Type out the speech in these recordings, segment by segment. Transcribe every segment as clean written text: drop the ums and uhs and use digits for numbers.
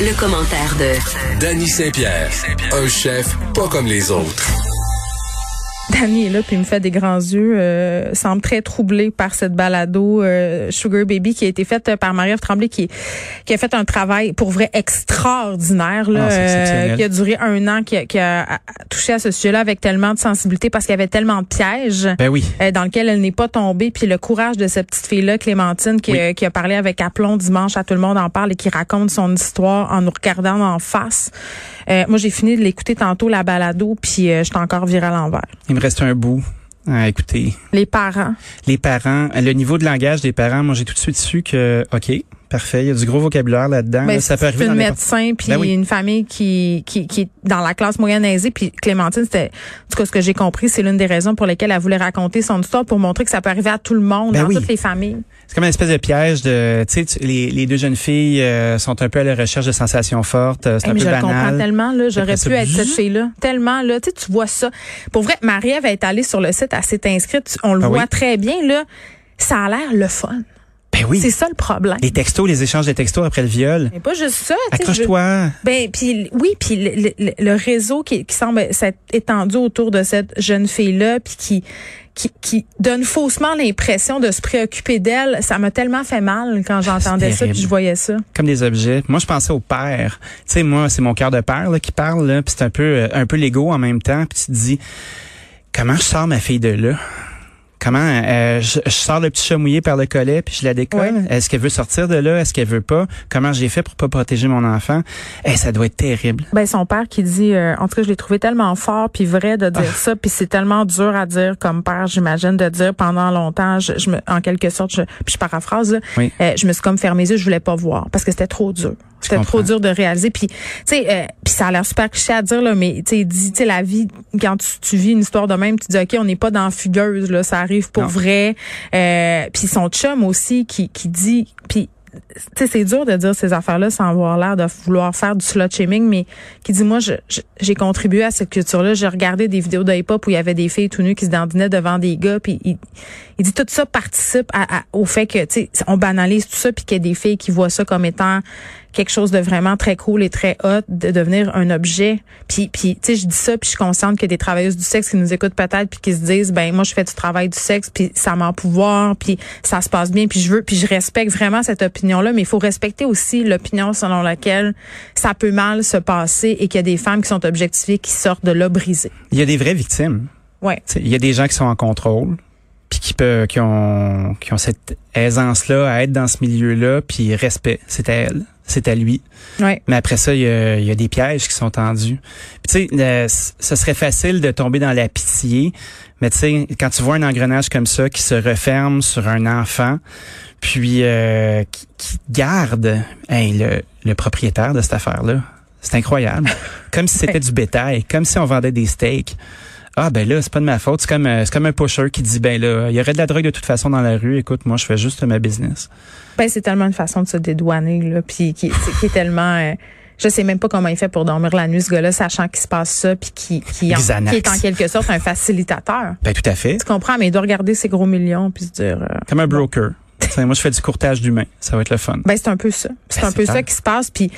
Le commentaire de Danny Saint-Pierre, un chef pas comme les autres. Danny est là puis il me fait des grands yeux, semble très troublé par cette balado Sugar Baby qui a été faite par Marie-Ève Tremblay qui a fait un travail pour vrai extraordinaire là, qui a duré un an, qui a touché à ce sujet-là avec tellement de sensibilité parce qu'il y avait tellement de pièges dans lequel elle n'est pas tombée, puis le courage de cette petite fille-là, Clémentine, qui a parlé avec aplomb dimanche à Tout le monde en parle et qui raconte son histoire en nous regardant en face. Moi j'ai fini de l'écouter tantôt la balado puis j'étais encore virée à l'envers. Il me reste un bout à écouter. Les parents. Le niveau de langage des parents, moi j'ai tout de suite su que, OK, parfait, il y a du gros vocabulaire là-dedans. Ben, là, ça peut arriver dans les médecin, puis une famille qui est dans la classe moyenne aisée, puis Clémentine, c'était, en tout cas ce que j'ai compris, c'est l'une des raisons pour lesquelles elle voulait raconter son histoire, pour montrer que ça peut arriver à tout le monde, toutes les familles. C'est comme une espèce de piège de, tu sais, les deux jeunes filles sont un peu à la recherche de sensations fortes, c'est un peu banal. Je comprends tellement là, j'aurais pu être cette fille-là, tellement là, tu sais, tu vois ça. Pour vrai, Marie-Ève est allée sur le site, elle s'est inscrite, on le voit très bien là, ça a l'air le fun. Ben oui. C'est ça le problème. Les textos, les échanges de textos après le viol. Mais pas juste ça. Accroche-toi. Ben puis le réseau qui semble s'être étendu autour de cette jeune fille-là, puis qui donne faussement l'impression de se préoccuper d'elle. Ça m'a tellement fait mal quand j'entendais ça, puis je voyais ça. Comme des objets. Moi, je pensais au père. Tu sais, moi, c'est mon cœur de père là qui parle là, puis c'est un peu l'ego en même temps. Puis tu te dis, comment je sors ma fille de là? Comment je sors le petit chat mouillé par le collet puis je la décolle? Ouais. Est-ce qu'elle veut sortir de là? Est-ce qu'elle veut pas? Comment j'ai fait pour pas protéger mon enfant? Ça doit être terrible. Ben son père qui dit, en tout cas je l'ai trouvé tellement fort puis vrai de dire ça, puis c'est tellement dur à dire comme père, j'imagine, de dire pendant longtemps. Je me, en quelque sorte, puis je paraphrase là, je me suis comme fermé les yeux, je voulais pas voir parce que c'était trop dur. C'était trop dur de réaliser. Puis tu sais, puis ça a l'air super cliché à dire là, mais tu sais, dit, tu sais, la vie quand tu vis une histoire de même, tu dis OK, on n'est pas dans Fugueuse là, ça arrive pour vrai. Puis son chum aussi qui dit, puis tu sais, c'est dur de dire ces affaires-là sans avoir l'air de vouloir faire du slut-shaming, mais qui dit, moi, j'ai contribué à cette culture-là. J'ai regardé des vidéos de hip-hop où il y avait des filles tout nues qui se dandinaient devant des gars, puis il dit tout ça participe au fait que, tu sais, on banalise tout ça, puis qu'il y a des filles qui voient ça comme étant quelque chose de vraiment très cool et très hot, de devenir un objet. Puis tu sais, je dis ça, puis je suis consciente qu'il y a des travailleuses du sexe qui nous écoutent peut-être, puis qui se disent, ben moi, je fais du travail du sexe, puis ça m'empouvoir, puis ça se passe bien, puis je veux, puis je respecte vraiment cette opinion-là, mais il faut respecter aussi l'opinion selon laquelle ça peut mal se passer et qu'il y a des femmes qui sont objectifiées qui sortent de là brisées. Il y a des vraies victimes. Ouais. Il y a des gens qui sont en contrôle, puis qui ont cette aisance-là à être dans ce milieu-là, puis respect, c'est à elle. C'est à lui. Ouais. Mais après ça, il y a des pièges qui sont tendus. Puis tu sais, ce serait facile de tomber dans la pitié, mais tu sais, quand tu vois un engrenage comme ça qui se referme sur un enfant, puis qui garde le propriétaire de cette affaire-là, c'est incroyable. Comme si c'était du bétail, comme si on vendait des steaks. Ah ben là, c'est pas de ma faute. C'est comme un pusher qui dit, ben là, il y aurait de la drogue de toute façon dans la rue. Écoute, moi, je fais juste ma business. Ben c'est tellement une façon de se dédouaner là, puis qui est tellement. Je sais même pas comment il fait pour dormir la nuit, ce gars-là, sachant qu'il se passe ça, puis qui est en quelque sorte un facilitateur. Ben tout à fait. Tu comprends, mais il doit regarder ses gros millions puis se dire. Comme un broker. Moi, je fais du courtage d'humains. Ça va être le fun. Ben c'est un peu ça. C'est un peu ça qui se passe. Puis,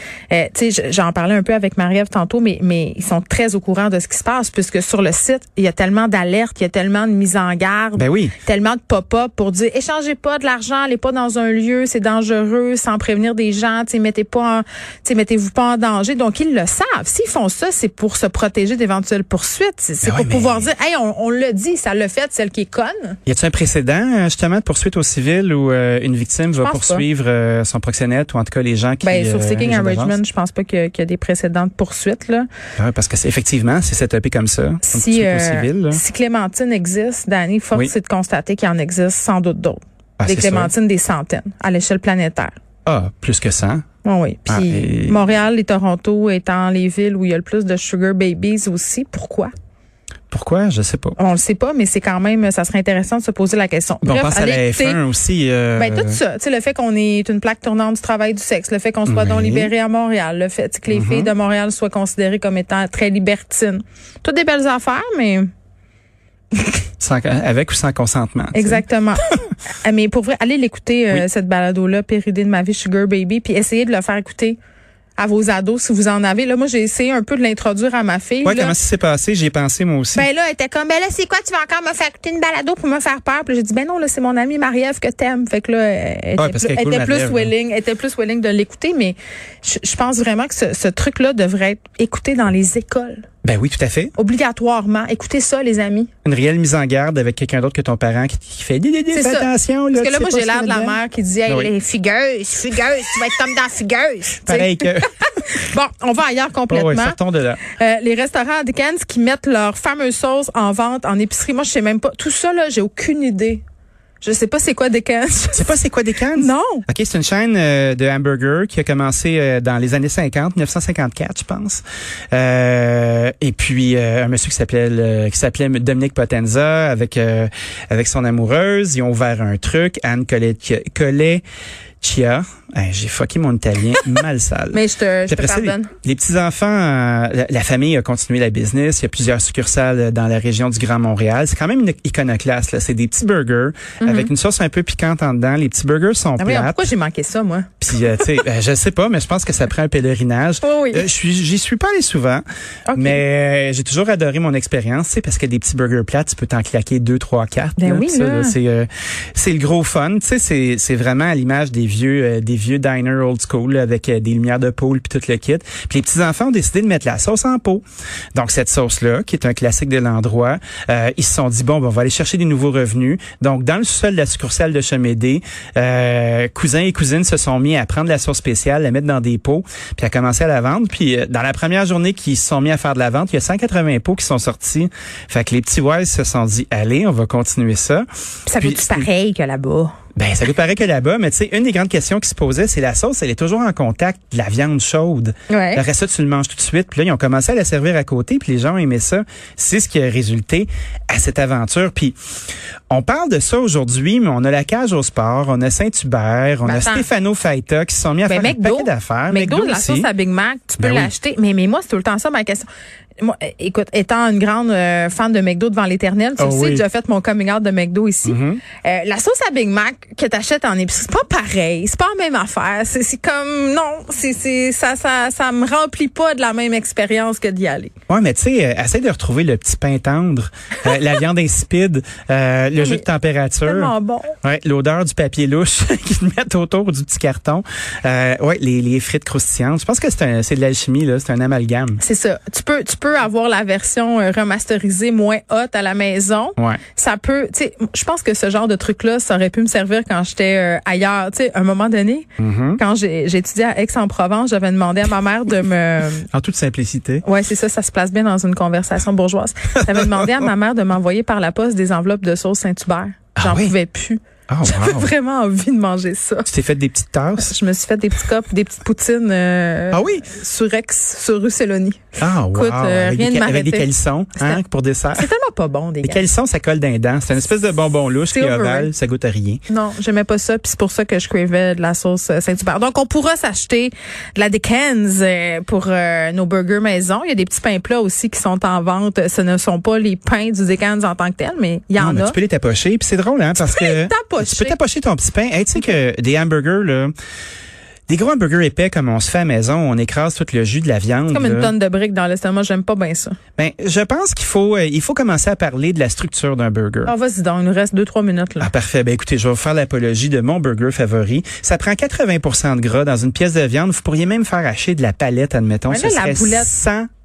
tu sais, j'en parlais un peu avec Marie-Ève tantôt, mais ils sont très au courant de ce qui se passe, puisque sur le site, il y a tellement d'alertes, il y a tellement de mises en garde, tellement de pop-up pour dire échangez pas de l'argent, allez pas dans un lieu, c'est dangereux, sans prévenir des gens, tu sais, mettez-vous pas en danger. Donc ils le savent. S'ils font ça, c'est pour se protéger d'éventuelles poursuites. C'est pour pouvoir dire, hey, on le dit, ça le fait, celle qui est conne. Y a-t-il un précédent justement de poursuite au civil ou une victime va poursuivre son proxénète ou en tout cas les gens qui... Ben, sur Seeking and Enrichment, je pense pas qu'il y a des précédents de poursuites, là. Ah, parce que effectivement, c'est setupé comme ça. Si Clémentine existe, Danny, force est de constater qu'il en existe sans doute d'autres. Ah, des Clémentines, des centaines à l'échelle planétaire. Ah, plus que 100. Oui. Puis Montréal et Toronto étant les villes où il y a le plus de Sugar Babies aussi. Pourquoi? Pourquoi? Je sais pas. On le sait pas, mais c'est quand même, ça serait intéressant de se poser la question. Bon, bref, on pense à la F1 aussi. Ben, tout ça. Tu sais, le fait qu'on est une plaque tournante du travail du sexe, le fait qu'on soit donc libéré à Montréal, le fait que les filles de Montréal soient considérées comme étant très libertines. Toutes des belles affaires, mais... Avec ou sans consentement. Exactement. Mais pour vrai, allez l'écouter, cette balado-là, Péridée de ma vie, Sugar Baby, puis essayez de le faire écouter à vos ados si vous en avez. Là, moi, j'ai essayé un peu de l'introduire à ma fille. Oui, comment ça s'est passé? J'y ai pensé, moi aussi. Ben là, elle était comme, ben là, c'est quoi? Tu vas encore me faire écouter une balado pour me faire peur? Puis j'ai dit, ben non, là, c'est mon amie Marie-Ève que t'aimes. Fait que là, elle était plus willing de l'écouter, mais je pense vraiment que ce truc-là devrait être écouté dans les écoles. Ben oui, tout à fait. Obligatoirement. Écoutez ça, les amis. Une réelle mise en garde avec quelqu'un d'autre que ton parent qui fait fais attention. Là, parce que là, moi, j'ai l'air de la mère qui dit, hey, les fugueuse, tu vas être comme dans Fugueuse. Pareil que... Bon, on va ailleurs complètement. Oh oui, sortons de là. Les restaurants Dickens qui mettent leur fameuse sauce en vente, en épicerie. Moi, je sais même pas. Tout ça, là, j'ai aucune idée. Je sais pas c'est quoi Dickens. Tu sais pas c'est quoi Dickens? Non. OK, c'est une chaîne de hamburgers qui a commencé dans les années 50, 1954, je pense. Et puis un monsieur qui s'appelait Dominique Potenza avec son amoureuse, ils ont ouvert un truc, Anne Collet Chia, j'ai fucké mon italien mal sale. Mais je te pardonne. Les petits-enfants, la famille a continué la business. Il y a plusieurs succursales dans la région du Grand Montréal. C'est quand même une iconoclaste. C'est des petits burgers avec une sauce un peu piquante en dedans. Les petits burgers sont plates. Pourquoi j'ai manqué ça, moi? Puis, tu sais, je sais pas, mais je pense que ça prend un pèlerinage. Oh oui. J'y suis pas allé souvent, mais j'ai toujours adoré mon expérience, tu sais, parce que des petits burgers plates, tu peux t'en claquer 2, 3, 4. Ben là, oui, là. C'est le gros fun. Tu sais, c'est vraiment à l'image des vieux diners old school là, avec des lumières de poule puis tout le kit. Puis les petits-enfants ont décidé de mettre la sauce en pot. Donc cette sauce-là, qui est un classique de l'endroit, ils se sont dit, bon, on va aller chercher des nouveaux revenus. Donc dans le sous-sol de la succursale de Chemédé, cousins et cousines se sont mis à prendre la sauce spéciale, la mettre dans des pots, puis à commencer à la vendre. Puis dans la première journée qu'ils se sont mis à faire de la vente, il y a 180 pots qui sont sortis. Fait que les petits Wise se sont dit, allez, on va continuer ça. Ça goûte pareil que là-bas. Ben, ça nous paraît que là-bas, mais tu sais, une des grandes questions qui se posait, c'est la sauce, elle est toujours en contact de la viande chaude. Ouais. Après ça, tu le manges tout de suite. Puis là, ils ont commencé à la servir à côté, puis les gens aimaient ça. C'est ce qui a résulté à cette aventure. Puis, on parle de ça aujourd'hui, mais on a la cage au sport, on a Saint-Hubert, on a Stefano Faita qui se sont mis à faire un paquet d'affaires. McDo, la sauce à Big Mac, tu peux l'acheter. Mais moi, c'est tout le temps ça ma question. Moi, écoute, étant une grande fan de McDo devant l'éternel, tu sais, j'ai fait mon coming out de McDo ici. La sauce à Big Mac que t'achètes en épicerie, c'est pas pareil, c'est pas la même affaire. C'est comme non, ça me remplit pas de la même expérience que d'y aller. Ouais, mais tu sais, essaie de retrouver le petit pain tendre, la viande insipide, le jeu de température, tellement bon. Ouais, l'odeur du papier louche qu'ils te mettent autour du petit carton. Ouais, les frites croustillantes. Je pense que c'est de l'alchimie là, c'est un amalgame. C'est ça. Tu peux avoir la version remasterisée moins haute à la maison. Ouais. Ça peut, tu sais, je pense que ce genre de truc-là, ça aurait pu me servir quand j'étais ailleurs. Tu sais, à un moment donné, quand j'étudiais à Aix-en-Provence, j'avais demandé à ma mère de me... En toute simplicité. Ouais, c'est ça, ça se place bien dans une conversation bourgeoise. J'avais demandé à ma mère de m'envoyer par la poste des enveloppes de sauce Saint-Hubert. J'en pouvais plus. Oh, wow. J'avais vraiment envie de manger ça. Tu t'es fait des petites tasses? Je me suis fait des petits copes, des petites poutines sur Aix, sur rue Célonie. Ah, wow. Écoute, rien ne m'arrêtait. Avec des calissons pour dessert. C'est tellement pas bon, des gars. Les calissons, ça colle d'un dent. C'est une espèce de bonbon louche qui ovale, ça goûte à rien. Non, j'aimais pas ça, puis c'est pour ça que je cravais de la sauce Saint-Hubert. Donc, on pourra s'acheter de la Dickens pour nos burgers maison. Il y a des petits pains plats aussi qui sont en vente. Ce ne sont pas les pains du Dickens en tant que tel, mais il y en a. Tu peux les tapocher, puis c'est drôle, hein, parce que... Tu peux t'approcher ton petit pain. Hey, tu sais que des hamburgers, là, des gros hamburgers épais comme on se fait à la maison, on écrase tout le jus de la viande. C'est comme une tonne de briques dans l'estomac, j'aime pas bien ça. Ben, je pense qu'il faut commencer à parler de la structure d'un burger. Ah, vas-y donc, il nous reste 2-3 minutes là. Ah, parfait. Ben écoutez, je vais vous faire l'apologie de mon burger favori. Ça prend 80% de gras dans une pièce de viande. Vous pourriez même faire hacher de la palette, admettons. Ça serait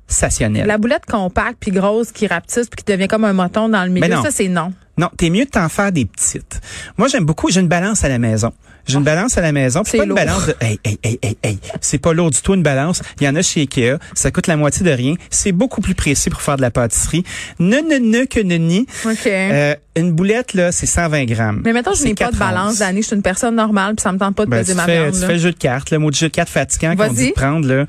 sensationnel. La boulette compacte puis grosse qui rapetisse puis qui devient comme un moton dans le milieu, ça c'est non. Non, t'es mieux de t'en faire des petites. Moi, j'aime beaucoup, j'ai une balance à la maison. J'ai une balance à la maison, c'est pas lourd. Une balance de hey, c'est pas lourd du tout une balance, il y en a chez IKEA, ça coûte la moitié de rien, c'est beaucoup plus précis pour faire de la pâtisserie. Une boulette là, c'est 120 grammes. Mais mettons je n'ai pas de balance, Danny, je suis une personne normale puis ça me tente pas de peser ma viande. Tu fais le jeu de cartes, le mot de jeu de cartes fatigant qu'on dit de prendre là.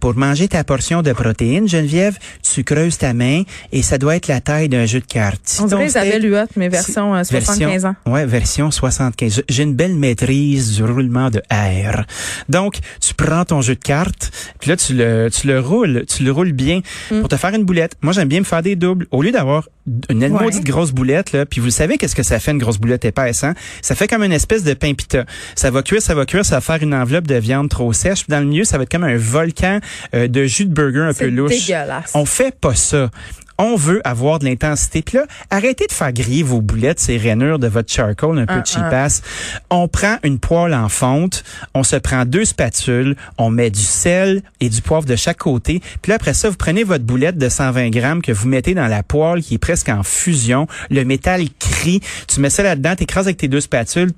Pour manger ta portion de protéines, Geneviève, tu creuses ta main et ça doit être la taille d'un jeu de cartes. On dirait Isabelle Huot, mais version 75 ans. Ouais, version 75. J'ai une belle maîtrise maîtrise du roulement de R. Donc, tu prends ton jeu de cartes, puis là, tu le roules bien pour te faire une boulette. Moi, j'aime bien me faire des doubles. Au lieu d'avoir une maudite grosse boulette, là, puis vous savez qu'est-ce que ça fait, une grosse boulette épaisse, hein? Ça fait comme une espèce de pain pita. Ça va cuire, ça va faire une enveloppe de viande trop sèche. Puis dans le milieu, ça va être comme un volcan de jus de burger un peu louche. C'est dégueulasse. On fait pas ça. On veut avoir de l'intensité. Puis là, arrêtez de faire griller vos boulettes, ces rainures de votre charcoal un peu cheapass. On prend une poêle en fonte, on se prend 2 spatules, on met du sel et du poivre de chaque côté. Puis là, après ça, vous prenez votre boulette de 120 grammes que vous mettez dans la poêle qui est presque en fusion. Le métal crie. Tu mets ça là-dedans, t'écrases avec tes 2 spatules.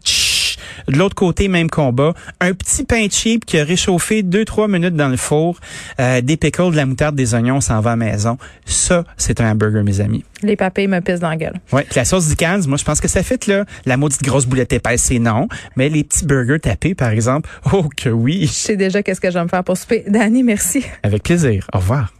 De l'autre côté, même combat. Un petit pain cheap qui a réchauffé 2-3 minutes dans le four. Des pickles, de la moutarde, des oignons, s'en va à la maison. Ça, c'est un hamburger, mes amis. Les papilles me pissent dans la gueule. Ouais. Puis la sauce Dickens, moi, je pense que ça fit, là. La maudite grosse boulette épaisse, c'est non. Mais les petits burgers tapés, par exemple, oh que oui. Je sais déjà qu'est-ce que je vais me faire pour souper. Danny, merci. Avec plaisir. Au revoir.